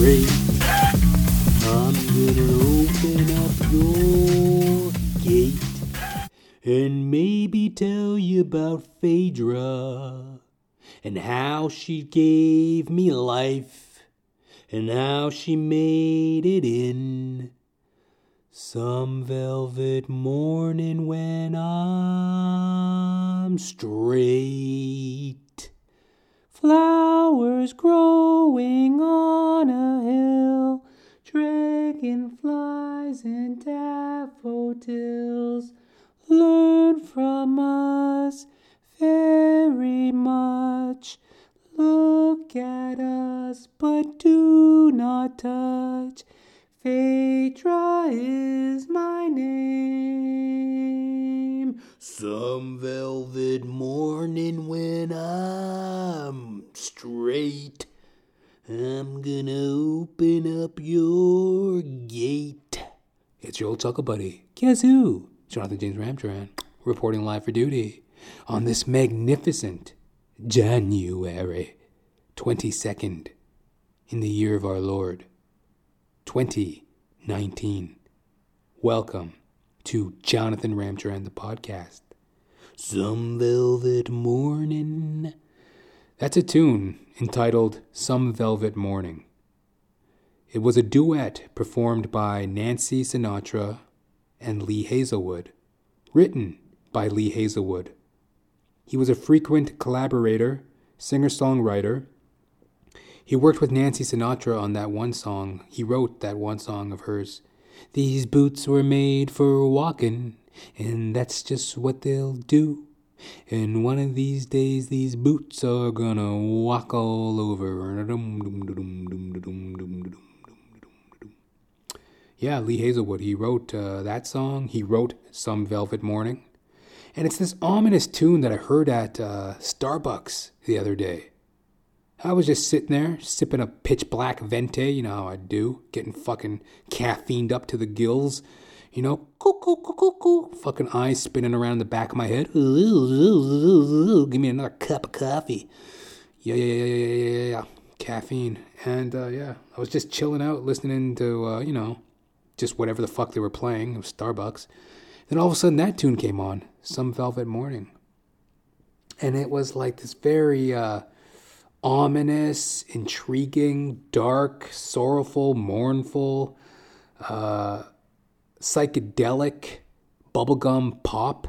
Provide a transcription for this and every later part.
free. I'm gonna open up your gate and maybe tell you about Phaedra and how she gave me life and how she made it in. Some velvet morning when I'm straight. Flowers growing on a hill, dragonflies and daffodils. Learn from us very much. Look at us, but do not touch. Phaedra is my name. Some velvet morning when I'm straight, I'm gonna open up your gate. It's your old sucker buddy. Guess who? Jonathan James Ramtran, reporting live for duty on this magnificent January 22nd in the year of our Lord, 2019. Welcome to Jonathan Ramtran, the podcast. Some Velvet Morning. That's a tune entitled Some Velvet Morning. It was a duet performed by Nancy Sinatra and Lee Hazelwood, written by Lee Hazelwood. He was a frequent collaborator, singer-songwriter. He worked with Nancy Sinatra on that one song. He wrote that one song of hers. These boots were made for walking, and that's just what they'll do. And one of these days, these boots are gonna walk all over. Yeah, Lee Hazelwood, he wrote that song. He wrote Some Velvet Morning. And it's this ominous tune that I heard at Starbucks the other day. I was just sitting there, sipping a pitch black venti, you know how I do, getting fucking caffeined up to the gills, you know, fucking eyes spinning around the back of my head, give me another cup of coffee, yeah, caffeine, and I was just chilling out, listening to, just whatever the fuck they were playing, it was Starbucks, then all of a sudden that tune came on, Some Velvet Morning, and it was like this very, ominous, intriguing, dark, sorrowful, mournful, psychedelic bubblegum pop.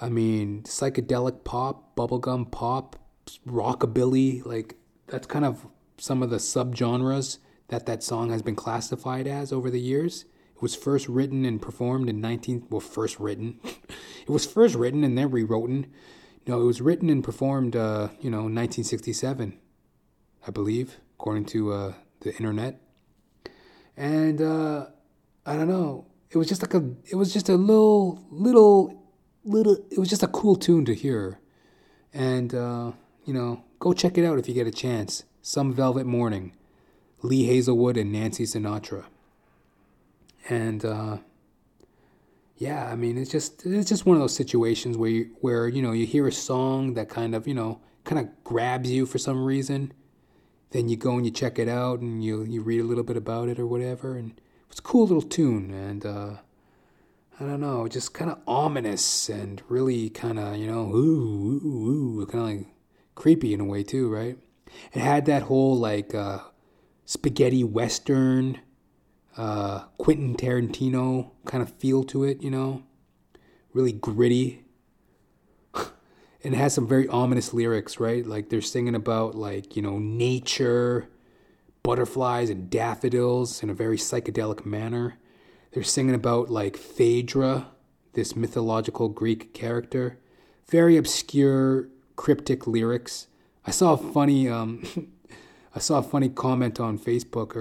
I mean, psychedelic pop, bubblegum pop, rockabilly, like that's kind of some of the subgenres that song has been classified as over the years. It was first written and performed in it was written and performed, 1967, I believe, according to the internet. And I don't know. It was just a cool tune to hear. And go check it out if you get a chance. Some Velvet Morning, Lee Hazelwood and Nancy Sinatra. And it's just one of those situations where you hear a song that kind of grabs you for some reason, then you go and you check it out and you read a little bit about it or whatever, and it's a cool little tune, and I don't know, just kind of ominous and really kind of ooh, kind of like creepy in a way too, right? It had that whole like spaghetti western, Quentin Tarantino kind of feel to it, really gritty. And it has some very ominous lyrics, right? Like they're singing about nature, butterflies and daffodils in a very psychedelic manner. They're singing about like Phaedra, this mythological Greek character. Very obscure, cryptic lyrics. I saw a funny comment on Facebook,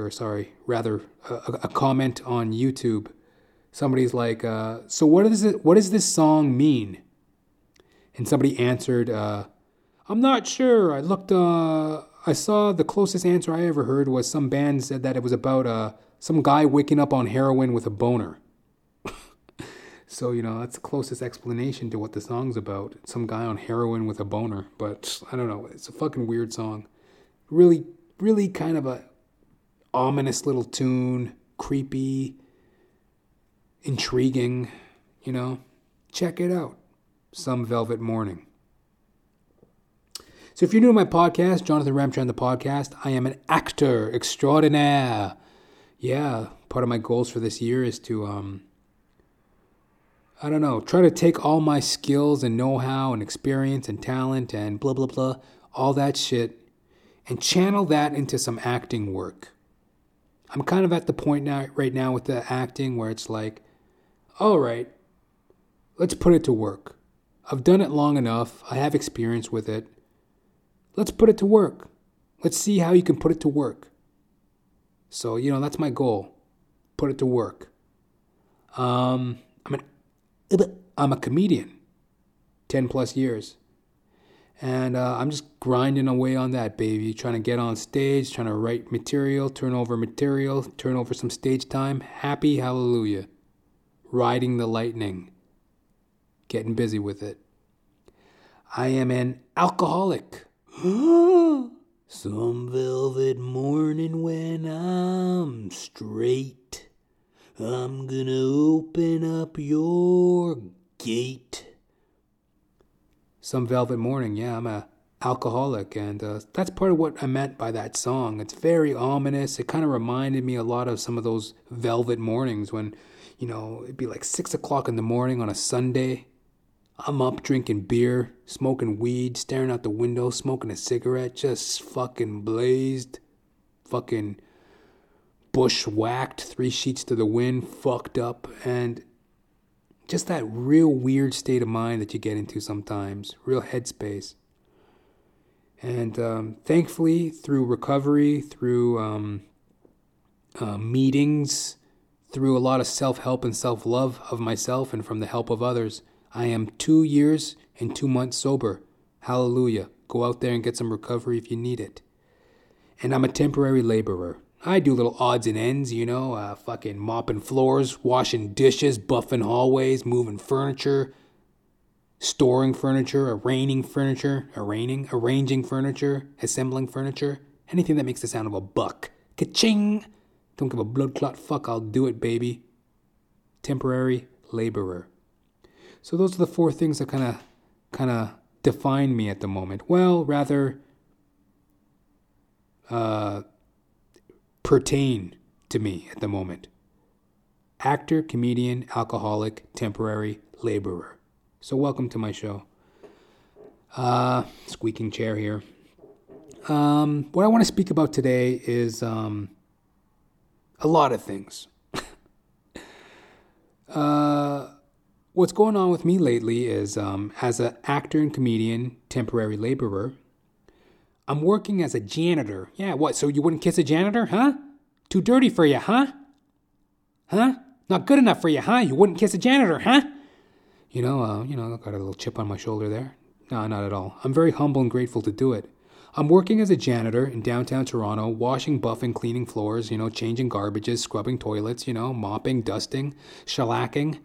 a comment on YouTube. Somebody's like, so what does this song mean? And somebody answered, I'm not sure. I looked, I saw the closest answer I ever heard was some band said that it was about some guy waking up on heroin with a boner. So, that's the closest explanation to what the song's about. Some guy on heroin with a boner. But I don't know. It's a fucking weird song. Really kind of a ominous little tune, creepy, intriguing, you know. Check it out. Some Velvet Morning. So if you're new to my podcast, Jonathan Ramtran, the podcast, I am an actor extraordinaire. Yeah, part of my goals for this year is to, try to take all my skills and know-how and experience and talent and blah, blah, blah, all that shit, and channel that into some acting work. I'm kind of at the point now, right now with the acting where it's like, all right, let's put it to work. I've done it long enough. I have experience with it. Let's put it to work. Let's see how you can put it to work. So, you know, that's my goal. Put it to work. I'm a comedian. 10+ years. And I'm just grinding away on that, baby. Trying to get on stage, trying to write material, turn over some stage time. Happy hallelujah. Riding the lightning. Getting busy with it. I am an alcoholic. Some velvet morning when I'm straight. I'm gonna open up your gate. Some Velvet Morning, yeah, I'm an alcoholic, and that's part of what I meant by that song. It's very ominous. It kind of reminded me a lot of some of those velvet mornings when, you know, it'd be like 6 o'clock in the morning on a Sunday. I'm up drinking beer, smoking weed, staring out the window, smoking a cigarette, just fucking blazed, fucking bushwhacked, 3 sheets to the wind, fucked up, and just that real weird state of mind that you get into sometimes, real headspace. And thankfully, through recovery, through meetings, through a lot of self-help and self-love of myself and from the help of others, I am 2 years and 2 months sober. Hallelujah. Go out there and get some recovery if you need it. And I'm a temporary laborer. I do little odds and ends, you know, fucking mopping floors, washing dishes, buffing hallways, moving furniture, storing furniture, arranging furniture, assembling furniture, anything that makes the sound of a buck. Ka-ching! Don't give a blood clot fuck, I'll do it, baby. Temporary laborer. So those are the 4 things that kind of define me at the moment. Well, rather, pertain to me at the moment. Actor, comedian, alcoholic, temporary laborer. So welcome to my show. Squeaking chair here. What I want to speak about today is a lot of things. What's going on with me lately is as an actor and comedian, temporary laborer, I'm working as a janitor. Yeah, what, so you wouldn't kiss a janitor, huh? Too dirty for you, huh? Huh? Not good enough for you, huh? You wouldn't kiss a janitor, huh? You know, I got a little chip on my shoulder there. No, not at all. I'm very humble and grateful to do it. I'm working as a janitor in downtown Toronto, washing, buffing, cleaning floors, you know, changing garbages, scrubbing toilets, you know, mopping, dusting, shellacking,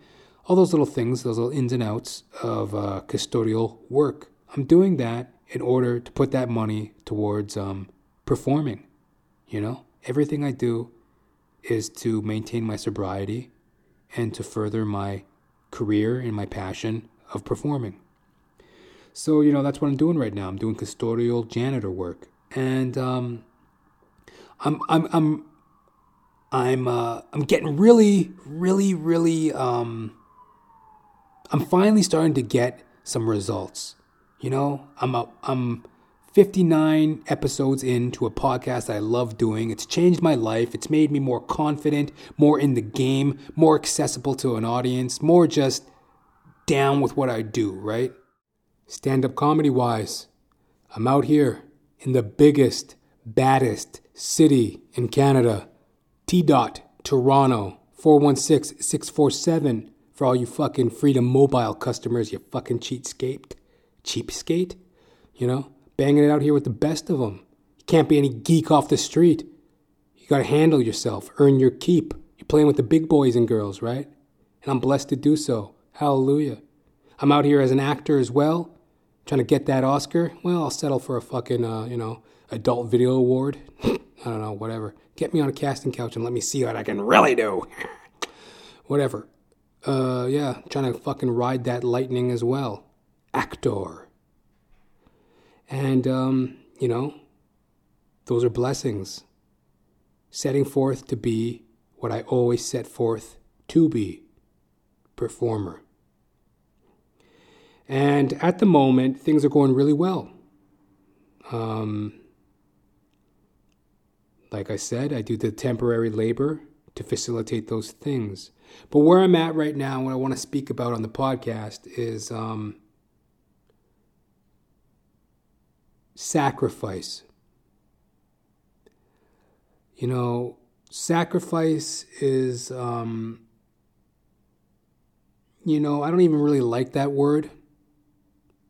all those little things, those little ins and outs of custodial work. I'm doing that in order to put that money towards performing, you know? Everything I do is to maintain my sobriety and to further my career and my passion of performing. So, you know, that's what I'm doing right now. I'm doing custodial janitor work. And I'm getting really, really, really, I'm finally starting to get some results. You know, I'm 59 episodes into a podcast I love doing. It's changed my life. It's made me more confident, more in the game, more accessible to an audience, more just down with what I do, right? Stand-up comedy-wise, I'm out here in the biggest, baddest city in Canada, T-Dot, Toronto, 416-647, for all you fucking Freedom Mobile customers, you fucking cheapskate, you know, banging it out here with the best of them. You can't be any geek off the street. You got to handle yourself, earn your keep. You're playing with the big boys and girls, right? And I'm blessed to do so. Hallelujah. I'm out here as an actor as well, trying to get that Oscar. Well, I'll settle for a fucking, adult video award. I don't know, whatever. Get me on a casting couch and let me see what I can really do. Whatever. Yeah, trying to fucking ride that lightning as well. Actor. And, you know, those are blessings. Setting forth to be what I always set forth to be. Performer. And at the moment, things are going really well. Like I said, I do the temporary labor to facilitate those things. But where I'm at right now, what I want to speak about on the podcast is sacrifice. You know, sacrifice is, you know, I don't even really like that word.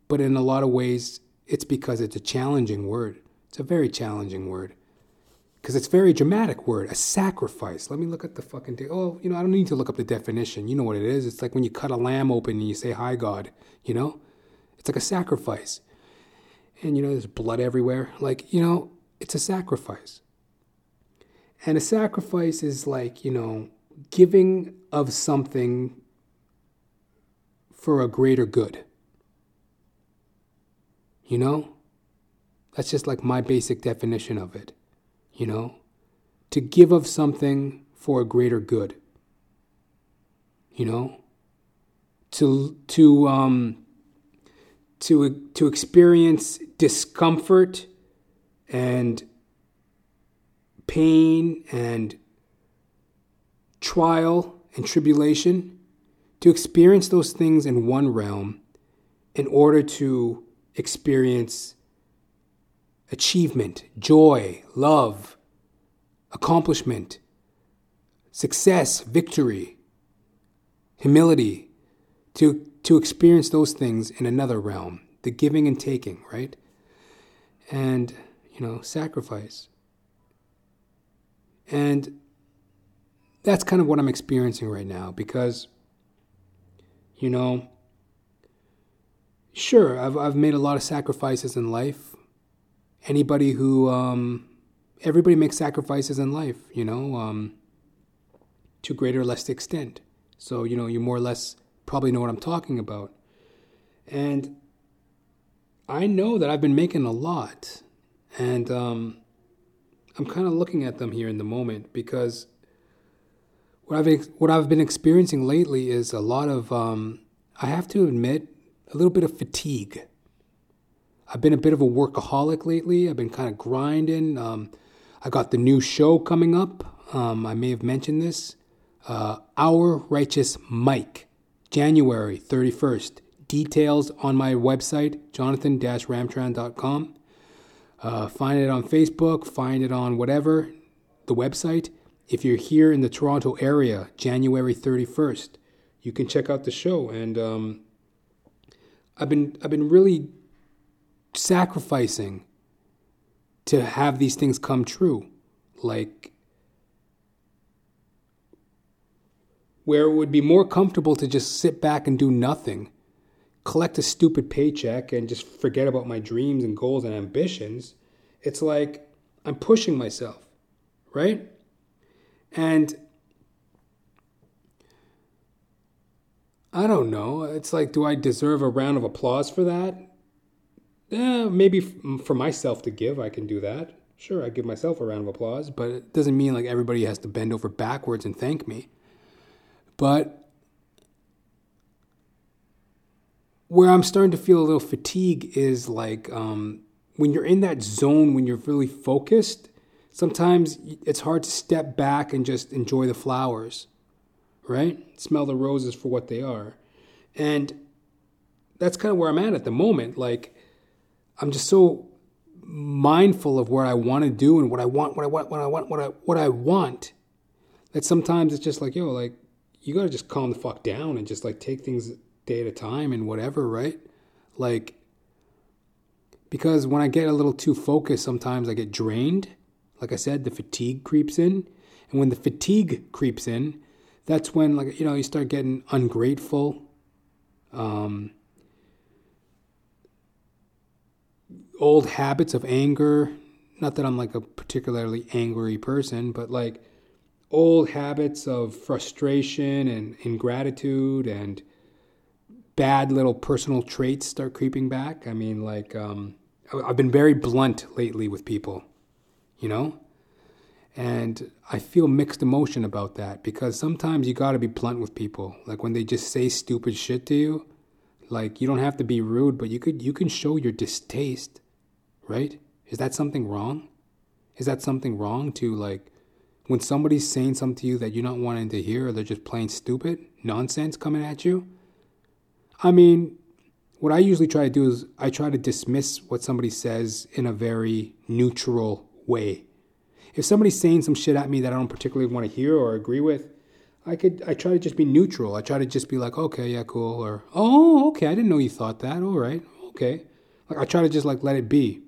But in a lot of ways, it's because it's a challenging word. It's a very challenging word. Because it's a very dramatic word, a sacrifice. Let me look at the fucking thing. Oh, you know, I don't need to look up the definition. You know what it is. It's like when you cut a lamb open and you say, hi, God, you know. It's like a sacrifice. And, you know, there's blood everywhere. Like, you know, it's a sacrifice. And a sacrifice is like, you know, giving of something for a greater good. You know, that's just like my basic definition of it, you know, to give of something for a greater good, you know, to experience discomfort and pain and trial and tribulation, to experience those things in one realm in order to experience achievement, joy, love, accomplishment, success, victory, humility, to experience those things in another realm, the giving and taking, right? And, you know, sacrifice. And that's kind of what I'm experiencing right now because, you know, sure, I've made a lot of sacrifices in life. Anybody who, everybody makes sacrifices in life, you know, to greater or less extent. So, you know, you more or less probably know what I'm talking about. And I know that I've been making a lot. And I'm kind of looking at them here in the moment because what I've been experiencing lately is a lot of, I have to admit, a little bit of fatigue. I've been a bit of a workaholic lately. I've been kind of grinding. I got the new show coming up. I may have mentioned this. Our Righteous Mike, January 31st. Details on my website, jonathan-ramtran.com. Find it on Facebook. Find it on whatever, the website. If you're here in the Toronto area, January 31st, you can check out the show. And I've been really sacrificing to have these things come true. Like, where it would be more comfortable to just sit back and do nothing, collect a stupid paycheck and just forget about my dreams and goals and ambitions, it's like I'm pushing myself, right? And I don't know. It's like, do I deserve a round of applause for that? Maybe for myself to give, I can do that. Sure, I give myself a round of applause, but it doesn't mean like everybody has to bend over backwards and thank me. But where I'm starting to feel a little fatigue is like when you're in that zone, when you're really focused, sometimes it's hard to step back and just enjoy the flowers. Right? Smell the roses for what they are. And that's kind of where I'm at the moment. Like, I'm just so mindful of where I want to do and what I want, that sometimes it's just like, yo, like, you got to just calm the fuck down and just, like, take things day at a time and whatever, right? Like, because when I get a little too focused, sometimes I get drained. Like I said, the fatigue creeps in. And when the fatigue creeps in, that's when, like, you know, you start getting ungrateful, old habits of anger, not that I'm like a particularly angry person, but like old habits of frustration and ingratitude and bad little personal traits start creeping back. I mean, like, I've been very blunt lately with people, you know? And I feel mixed emotion about that, because sometimes you got to be blunt with people. Like when they just say stupid shit to you, like you don't have to be rude, but you can show your distaste, right? Is that something wrong? Is that something wrong to, like, when somebody's saying something to you that you're not wanting to hear, or they're just plain stupid nonsense coming at you? I mean, what I usually try to do is I try to dismiss what somebody says in a very neutral way. If somebody's saying some shit at me that I don't particularly want to hear or agree with, I try to just be neutral. I try to just be like, okay, yeah, cool, or, oh, okay, I didn't know you thought that, all right, okay. Like I try to just like let it be.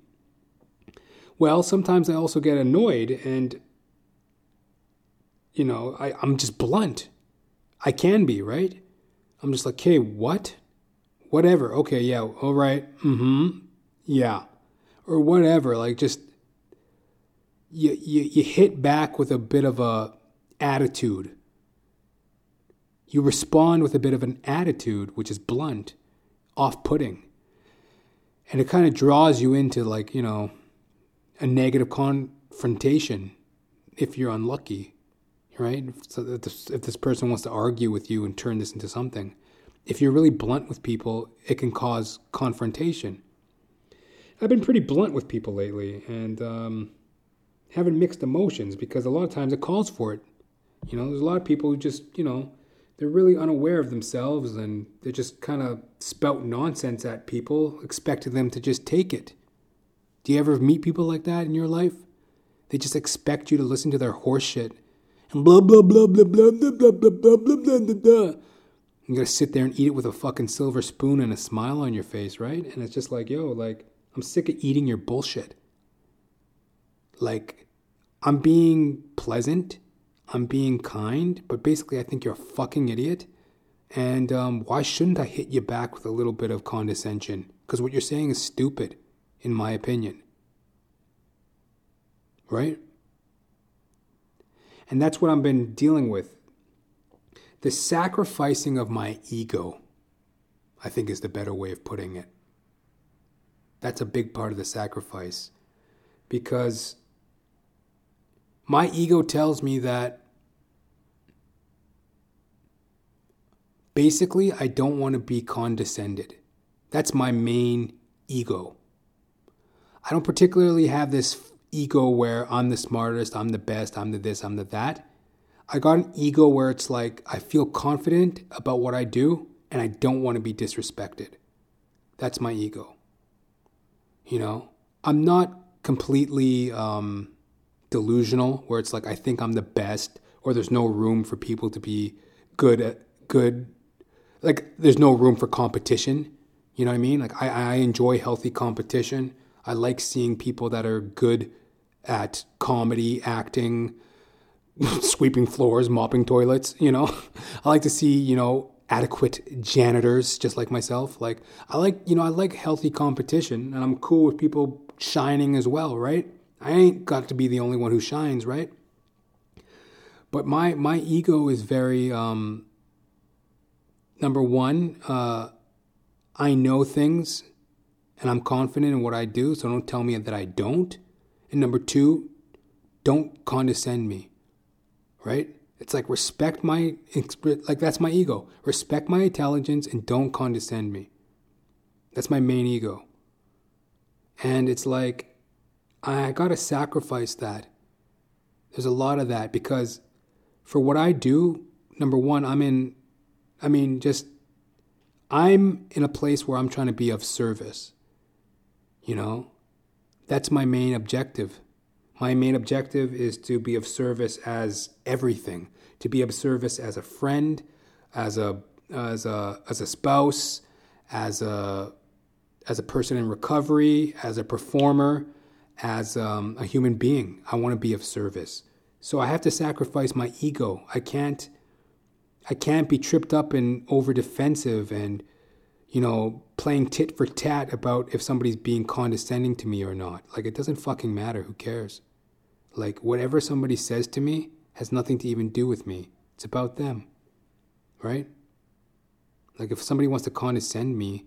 Well, sometimes I also get annoyed and, you know, I'm just blunt. I can be, right? I'm just like, hey, what? Whatever, okay, yeah, all right, yeah. Or whatever, like just... You hit back with a bit of a attitude. You respond with a bit of an attitude, which is blunt, off-putting. And it kind of draws you into, like, you know, a negative confrontation if you're unlucky, right? So if this person wants to argue with you and turn this into something. If you're really blunt with people, it can cause confrontation. I've been pretty blunt with people lately, and... having mixed emotions, because a lot of times it calls for it. You know, there's a lot of people who just, you know, they're really unaware of themselves and they're just kind of spout nonsense at people, expecting them to just take it. Do you ever meet people like that in your life? They just expect you to listen to their horse shit and blah, blah, blah, blah, blah, blah, blah, blah, blah, blah, blah, blah, blah. You gotta sit there and eat it with a fucking silver spoon and a smile on your face, right? And it's just like, yo, like, I'm sick of eating your bullshit. Like, I'm being pleasant, I'm being kind, but basically I think you're a fucking idiot, and why shouldn't I hit you back with a little bit of condescension? Because what you're saying is stupid, in my opinion. Right? And that's what I've been dealing with. The sacrificing of my ego, I think, is the better way of putting it. That's a big part of the sacrifice, because... my ego tells me that basically I don't want to be condescended. That's my main ego. I don't particularly have this ego where I'm the smartest, I'm the best, I'm the this, I'm the that. I got an ego where it's like I feel confident about what I do and I don't want to be disrespected. That's my ego. You know, I'm not completely... delusional, where it's like I think I'm the best, or there's no room for people to be good, like there's no room for competition. You know what I mean? Like I enjoy healthy competition. I like seeing people that are good at comedy, acting, sweeping floors, mopping toilets, you know. I like to see, you know, adequate janitors just like myself. Like I like, you know, I like healthy competition, and I'm cool with people shining as well, right? I ain't got to be the only one who shines, right? But my ego is very, number one, I know things and I'm confident in what I do, so don't tell me that I don't. And number two, don't condescend me, right? It's like respect my, like that's my ego. Respect my intelligence and don't condescend me. That's my main ego. And it's like, I gotta sacrifice that. There's a lot of that, because for what I do, number one, I'm in a place where I'm trying to be of service. You know, that's my main objective. My main objective is to be of service as everything, to be of service as a friend, as a spouse, as a person in recovery, as a performer. As a human being, I want to be of service. So I have to sacrifice my ego. I can't be tripped up and over defensive and, you know, playing tit for tat about if somebody's being condescending to me or not. Like, it doesn't fucking matter. Who cares? Like, whatever somebody says to me has nothing to even do with me. It's about them, right? Like, if somebody wants to condescend me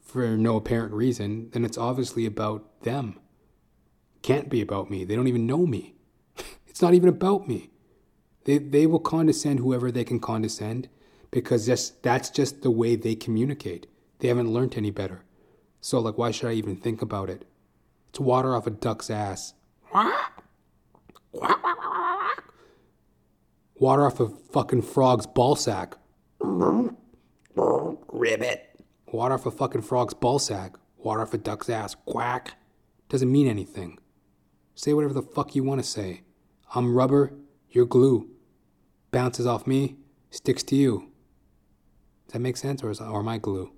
for no apparent reason, then it's obviously about them. Can't be about me. They don't even know me. It's not even about me. They will condescend whoever they can condescend because that's just the way they communicate. They haven't learned any better. So, like, why should I even think about it? It's water off a duck's ass. Water off a fucking frog's ball sack. Ribbit. Water off a fucking frog's ball sack. Water off a duck's ass. Quack. Doesn't mean anything. Say whatever the fuck you want to say. I'm rubber, you're glue. Bounces off me, sticks to you. Does that make sense, or am I glue?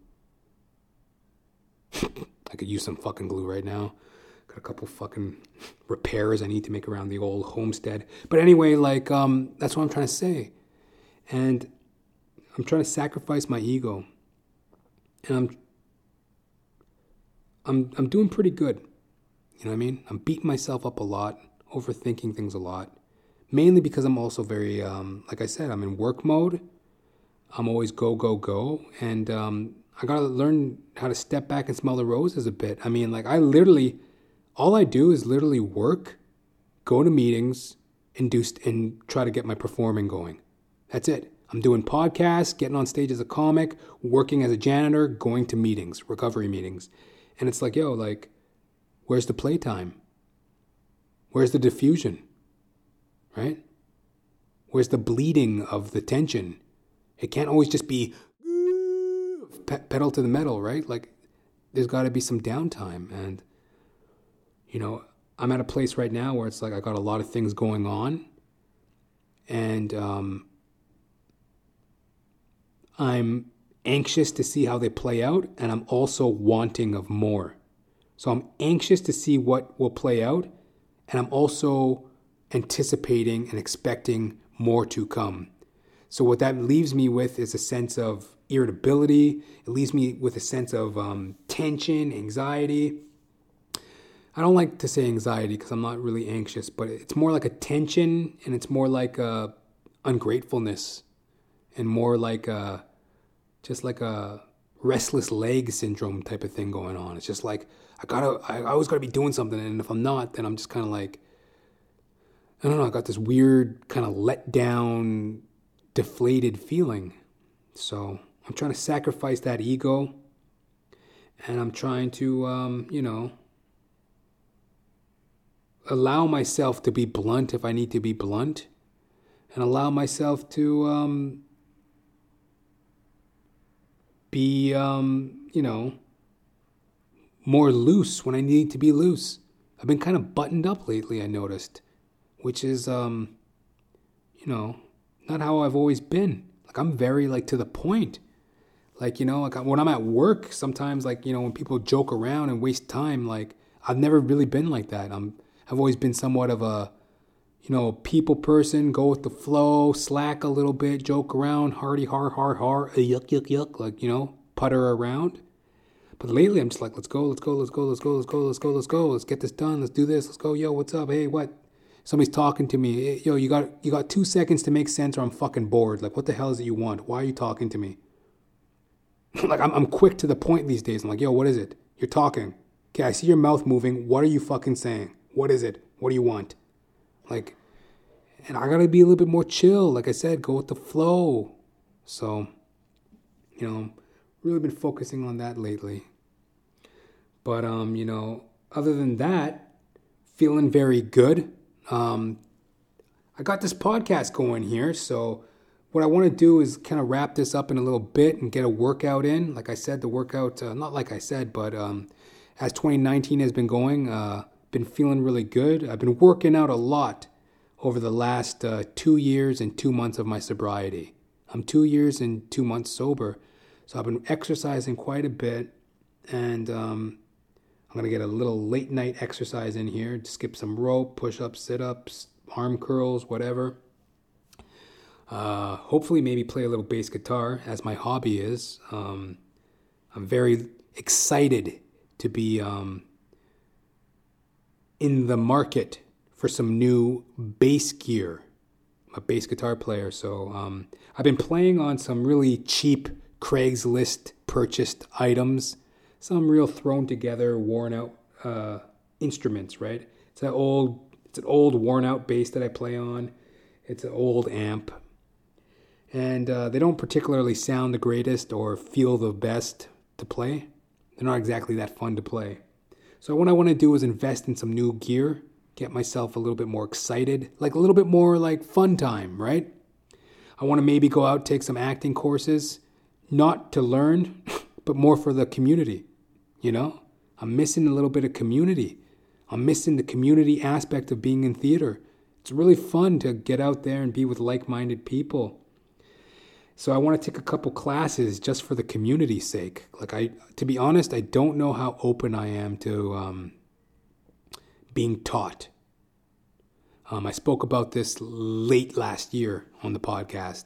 I could use some fucking glue right now. Got a couple fucking repairs I need to make around the old homestead. But anyway, like, that's what I'm trying to say. And I'm trying to sacrifice my ego. And I'm doing pretty good. You know what I mean? I'm beating myself up a lot, overthinking things a lot. Mainly because I'm also very, like I said, I'm in work mode. I'm always go, go, go. And I got to learn how to step back and smell the roses a bit. I mean, like, I literally, all I do is literally work, go to meetings, and try to get my performing going. That's it. I'm doing podcasts, getting on stage as a comic, working as a janitor, going to meetings, recovery meetings. And it's like, yo, like, where's the playtime? Where's the diffusion? Right? Where's the bleeding of the tension? It can't always just be pedal to the metal, right? Like, there's got to be some downtime. And, you know, I'm at a place right now where it's like I got a lot of things going on. And, I'm anxious to see how they play out, and I'm also wanting of more. So I'm anxious to see what will play out, and I'm also anticipating and expecting more to come. So what that leaves me with is a sense of irritability. It leaves me with a sense of tension, anxiety. I don't like to say anxiety because I'm not really anxious, but it's more like a tension, and it's more like a ungratefulness. And more like a restless leg syndrome type of thing going on. It's just like, I always gotta be doing something. And if I'm not, then I'm just kind of like, I don't know, I got this weird kind of let down, deflated feeling. So I'm trying to sacrifice that ego. And I'm trying to, you know, allow myself to be blunt if I need to be blunt. And allow myself to, be, you know, more loose when I need to be loose. I've been kind of buttoned up lately, I noticed, which is, you know, not how I've always been. Like, I'm very, like, to the point. Like, you know, like when I'm at work, sometimes, like, you know, when people joke around and waste time, like, I've never really been like that. I've always been somewhat of a, you know, people person, go with the flow, slack a little bit, joke around, hardy, har, yuck, yuck, yuck, like, you know, putter around. But lately I'm just like, let's go, let's get this done, let's do this, let's go, yo, what's up, hey, what? Somebody's talking to me, hey, yo, you got 2 seconds to make sense or I'm fucking bored, like, what the hell is it you want? Why are you talking to me? Like, I'm quick to the point these days. I'm like, yo, what is it? You're talking. Okay, I see your mouth moving, what are you fucking saying? What is it? What do you want? Like, and I gotta be a little bit more chill. Like I said, go with the flow. So, you know, really been focusing on that lately. But, you know, other than that, feeling very good. I got this podcast going here. So what I want to do is kind of wrap this up in a little bit and get a workout in. Like I said, the workout, not like I said, but as 2019 has been going, been feeling really good. I've been working out a lot over the last 2 years and 2 months of my sobriety. I'm 2 years and 2 months sober, so I've been exercising quite a bit, and I'm going to get a little late night exercise in here, skip some rope, push-ups, sit-ups, arm curls, whatever. Hopefully maybe play a little bass guitar, as my hobby is. I'm very excited to be in the market for some new bass gear. I'm a bass guitar player, so I've been playing on some really cheap Craigslist purchased items, some real thrown together, worn out instruments, right? It's an old worn out bass that I play on. It's an old amp. And they don't particularly sound the greatest or feel the best to play. They're not exactly that fun to play. So what I want to do is invest in some new gear, get myself a little bit more excited, like a little bit more like fun time, right? I want to maybe go out, take some acting courses, not to learn, but more for the community, you know? I'm missing a little bit of community. I'm missing the community aspect of being in theater. It's really fun to get out there and be with like-minded people. So I want to take a couple classes just for the community's sake. Like to be honest, I don't know how open I am to being taught. I spoke about this late last year on the podcast.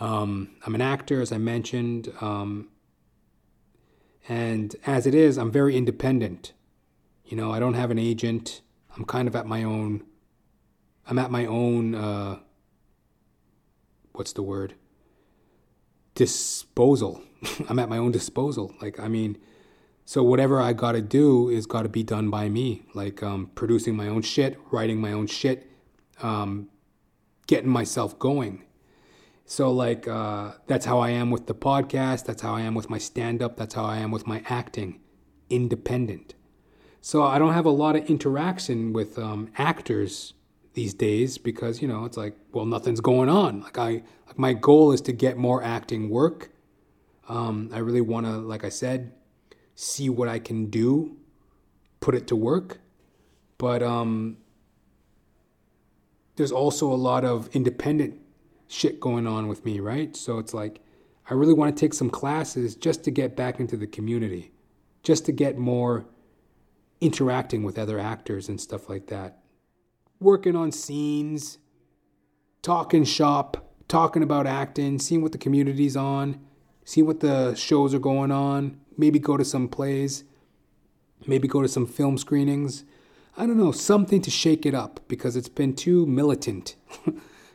I'm an actor, as I mentioned, and as it is, I'm very independent. You know, I don't have an agent. I'm kind of at my own. I'm at my own. What's the word? Disposal. I'm at my own disposal. Like, I mean, so whatever I got to do is got to be done by me. Like, producing my own shit, writing my own shit, getting myself going. So, like, that's how I am with the podcast. That's how I am with my stand-up. That's how I am with my acting. Independent. So I don't have a lot of interaction with actors these days because, you know, it's like, well, nothing's going on. Like my goal is to get more acting work. I really want to, like I said, see what I can do, put it to work. But there's also a lot of independent shit going on with me, right? So it's like, I really want to take some classes just to get back into the community, just to get more interacting with other actors and stuff like that. Working on scenes, talking shop, talking about acting, seeing what the community's on, seeing what the shows are going on, maybe go to some plays, maybe go to some film screenings. I don't know, something to shake it up because it's been too militant,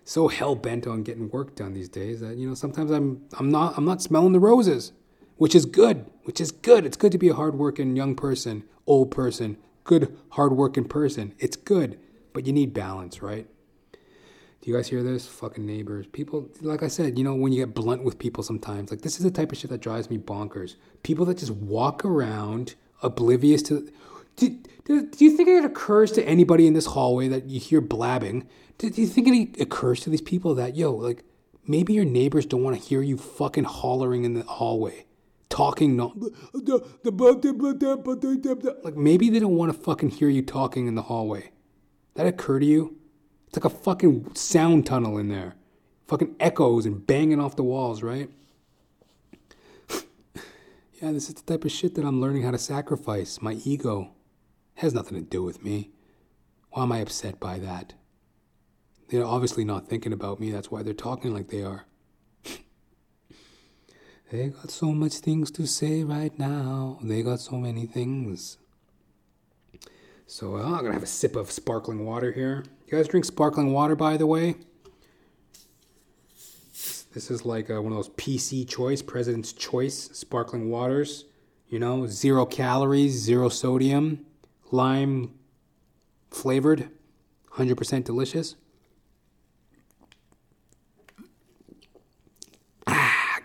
so hell-bent on getting work done these days that, you know, sometimes I'm not smelling the roses, which is good, It's good to be a hardworking young person, old person, good hardworking person. It's good. But you need balance, right? Do you guys hear this? Fucking neighbors. People, like I said, you know, when you get blunt with people sometimes, like this is the type of shit that drives me bonkers. People that just walk around oblivious to... Do you think it occurs to anybody in this hallway that you hear blabbing? Do you think it occurs to these people that, yo, like, maybe your neighbors don't want to hear you fucking hollering in the hallway, talking... Like, maybe they don't want to fucking hear you talking in the hallway. That occur to you? It's like a fucking sound tunnel in there. Fucking echoes and banging off the walls, right? Yeah, this is the type of shit that I'm learning how to sacrifice. My ego has nothing to do with me. Why am I upset by that? They're obviously not thinking about me. That's why they're talking like they are. They got so much things to say right now. They got so many things. So I'm going to have a sip of sparkling water here. You guys drink sparkling water, by the way? This is like one of those PC Choice, President's Choice sparkling waters. You know, 0 calories, 0 sodium, lime flavored, 100% delicious.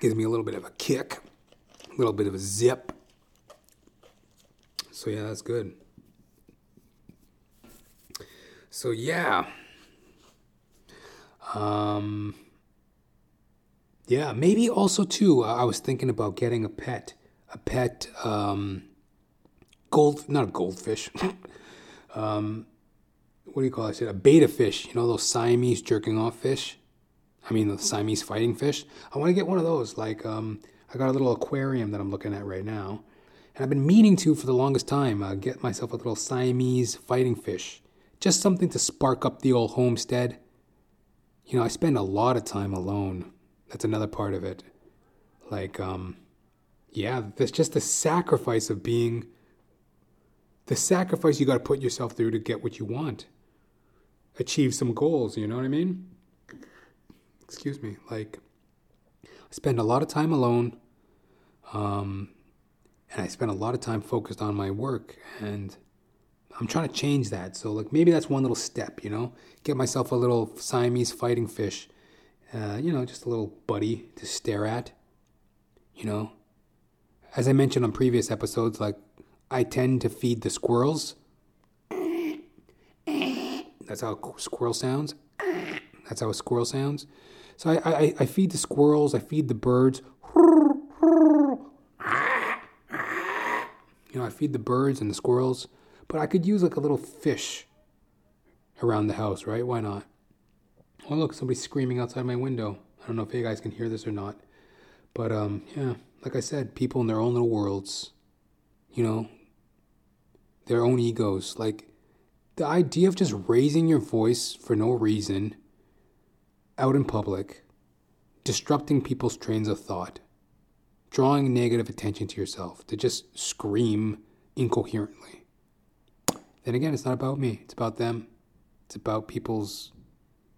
Gives me a little bit of a kick, a little bit of a zip. So yeah, that's good. So yeah, maybe also too, I was thinking about getting a pet, not a goldfish, what do you call it? I said a betta fish, you know, those Siamese jerking off fish. I mean, the Siamese fighting fish. I want to get one of those. Like, I got a little aquarium that I'm looking at right now, and I've been meaning to for the longest time, get myself a little Siamese fighting fish. Just something to spark up the old homestead. You know, I spend a lot of time alone. That's another part of it. Like, yeah, there's just the sacrifice of being, the sacrifice you got to put yourself through to get what you want. Achieve some goals, you know what I mean? Excuse me. Like, I spend a lot of time alone, and I spend a lot of time focused on my work, and I'm trying to change that. So, like, maybe that's one little step, you know? Get myself a little Siamese fighting fish, you know, just a little buddy to stare at, you know? As I mentioned on previous episodes, like, I tend to feed the squirrels. That's how a squirrel sounds. That's how a squirrel sounds. So I feed the squirrels, I feed the birds. You know, I feed the birds and the squirrels. But I could use like a little fish around the house, right? Why not? Oh, look, somebody's screaming outside my window. I don't know if you guys can hear this or not. But yeah, like I said, people in their own little worlds, you know, their own egos. Like the idea of just raising your voice for no reason out in public, disrupting people's trains of thought, drawing negative attention to yourself, to just scream incoherently. And again, it's not about me. It's about them. It's about people's...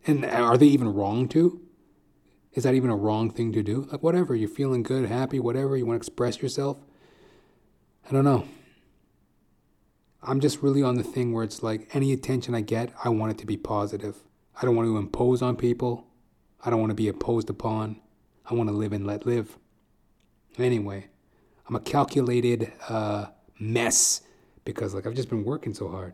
And are they even wrong to? Is that even a wrong thing to do? Like, whatever. You're feeling good, happy, whatever. You want to express yourself. I don't know. I'm just really on the thing where it's like, any attention I get, I want it to be positive. I don't want to impose on people. I don't want to be imposed upon. I want to live and let live. Anyway, I'm a calculated mess. Because, like, I've just been working so hard.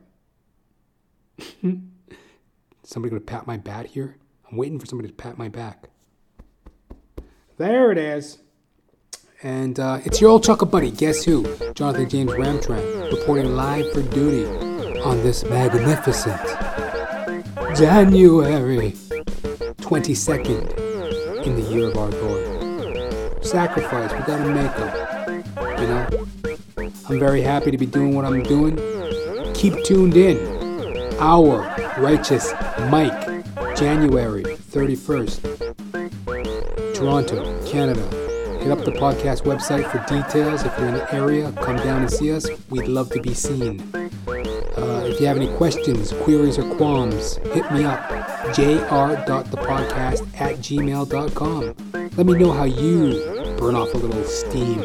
Somebody going to pat my back here? I'm waiting for somebody to pat my back. There it is. And it's your old chuckle buddy, guess who? Jonathan James Ramtran, reporting live for duty on this magnificent January 22nd in the year of our Lord. Sacrifice, we got to make them, you know? I'm very happy to be doing what I'm doing. Keep tuned in. Our Righteous Mike, January 31st, Toronto, Canada. Hit up the podcast website for details. If you're in the area, come down and see us. We'd love to be seen. If you have any questions, queries, or qualms, hit me up. jr.thepodcast@gmail.com. Let me know how you burn off a little steam.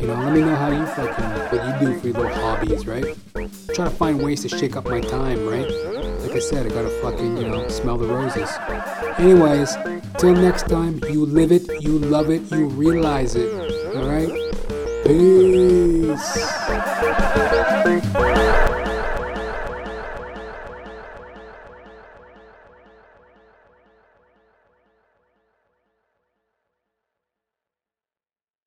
You know, let me know how you fucking, what you do for your little hobbies, right? Try to find ways to shake up my time, right? Like I said, I gotta fucking, you know, smell the roses. Anyways, till next time, you live it, you love it, you realize it, alright? Peace!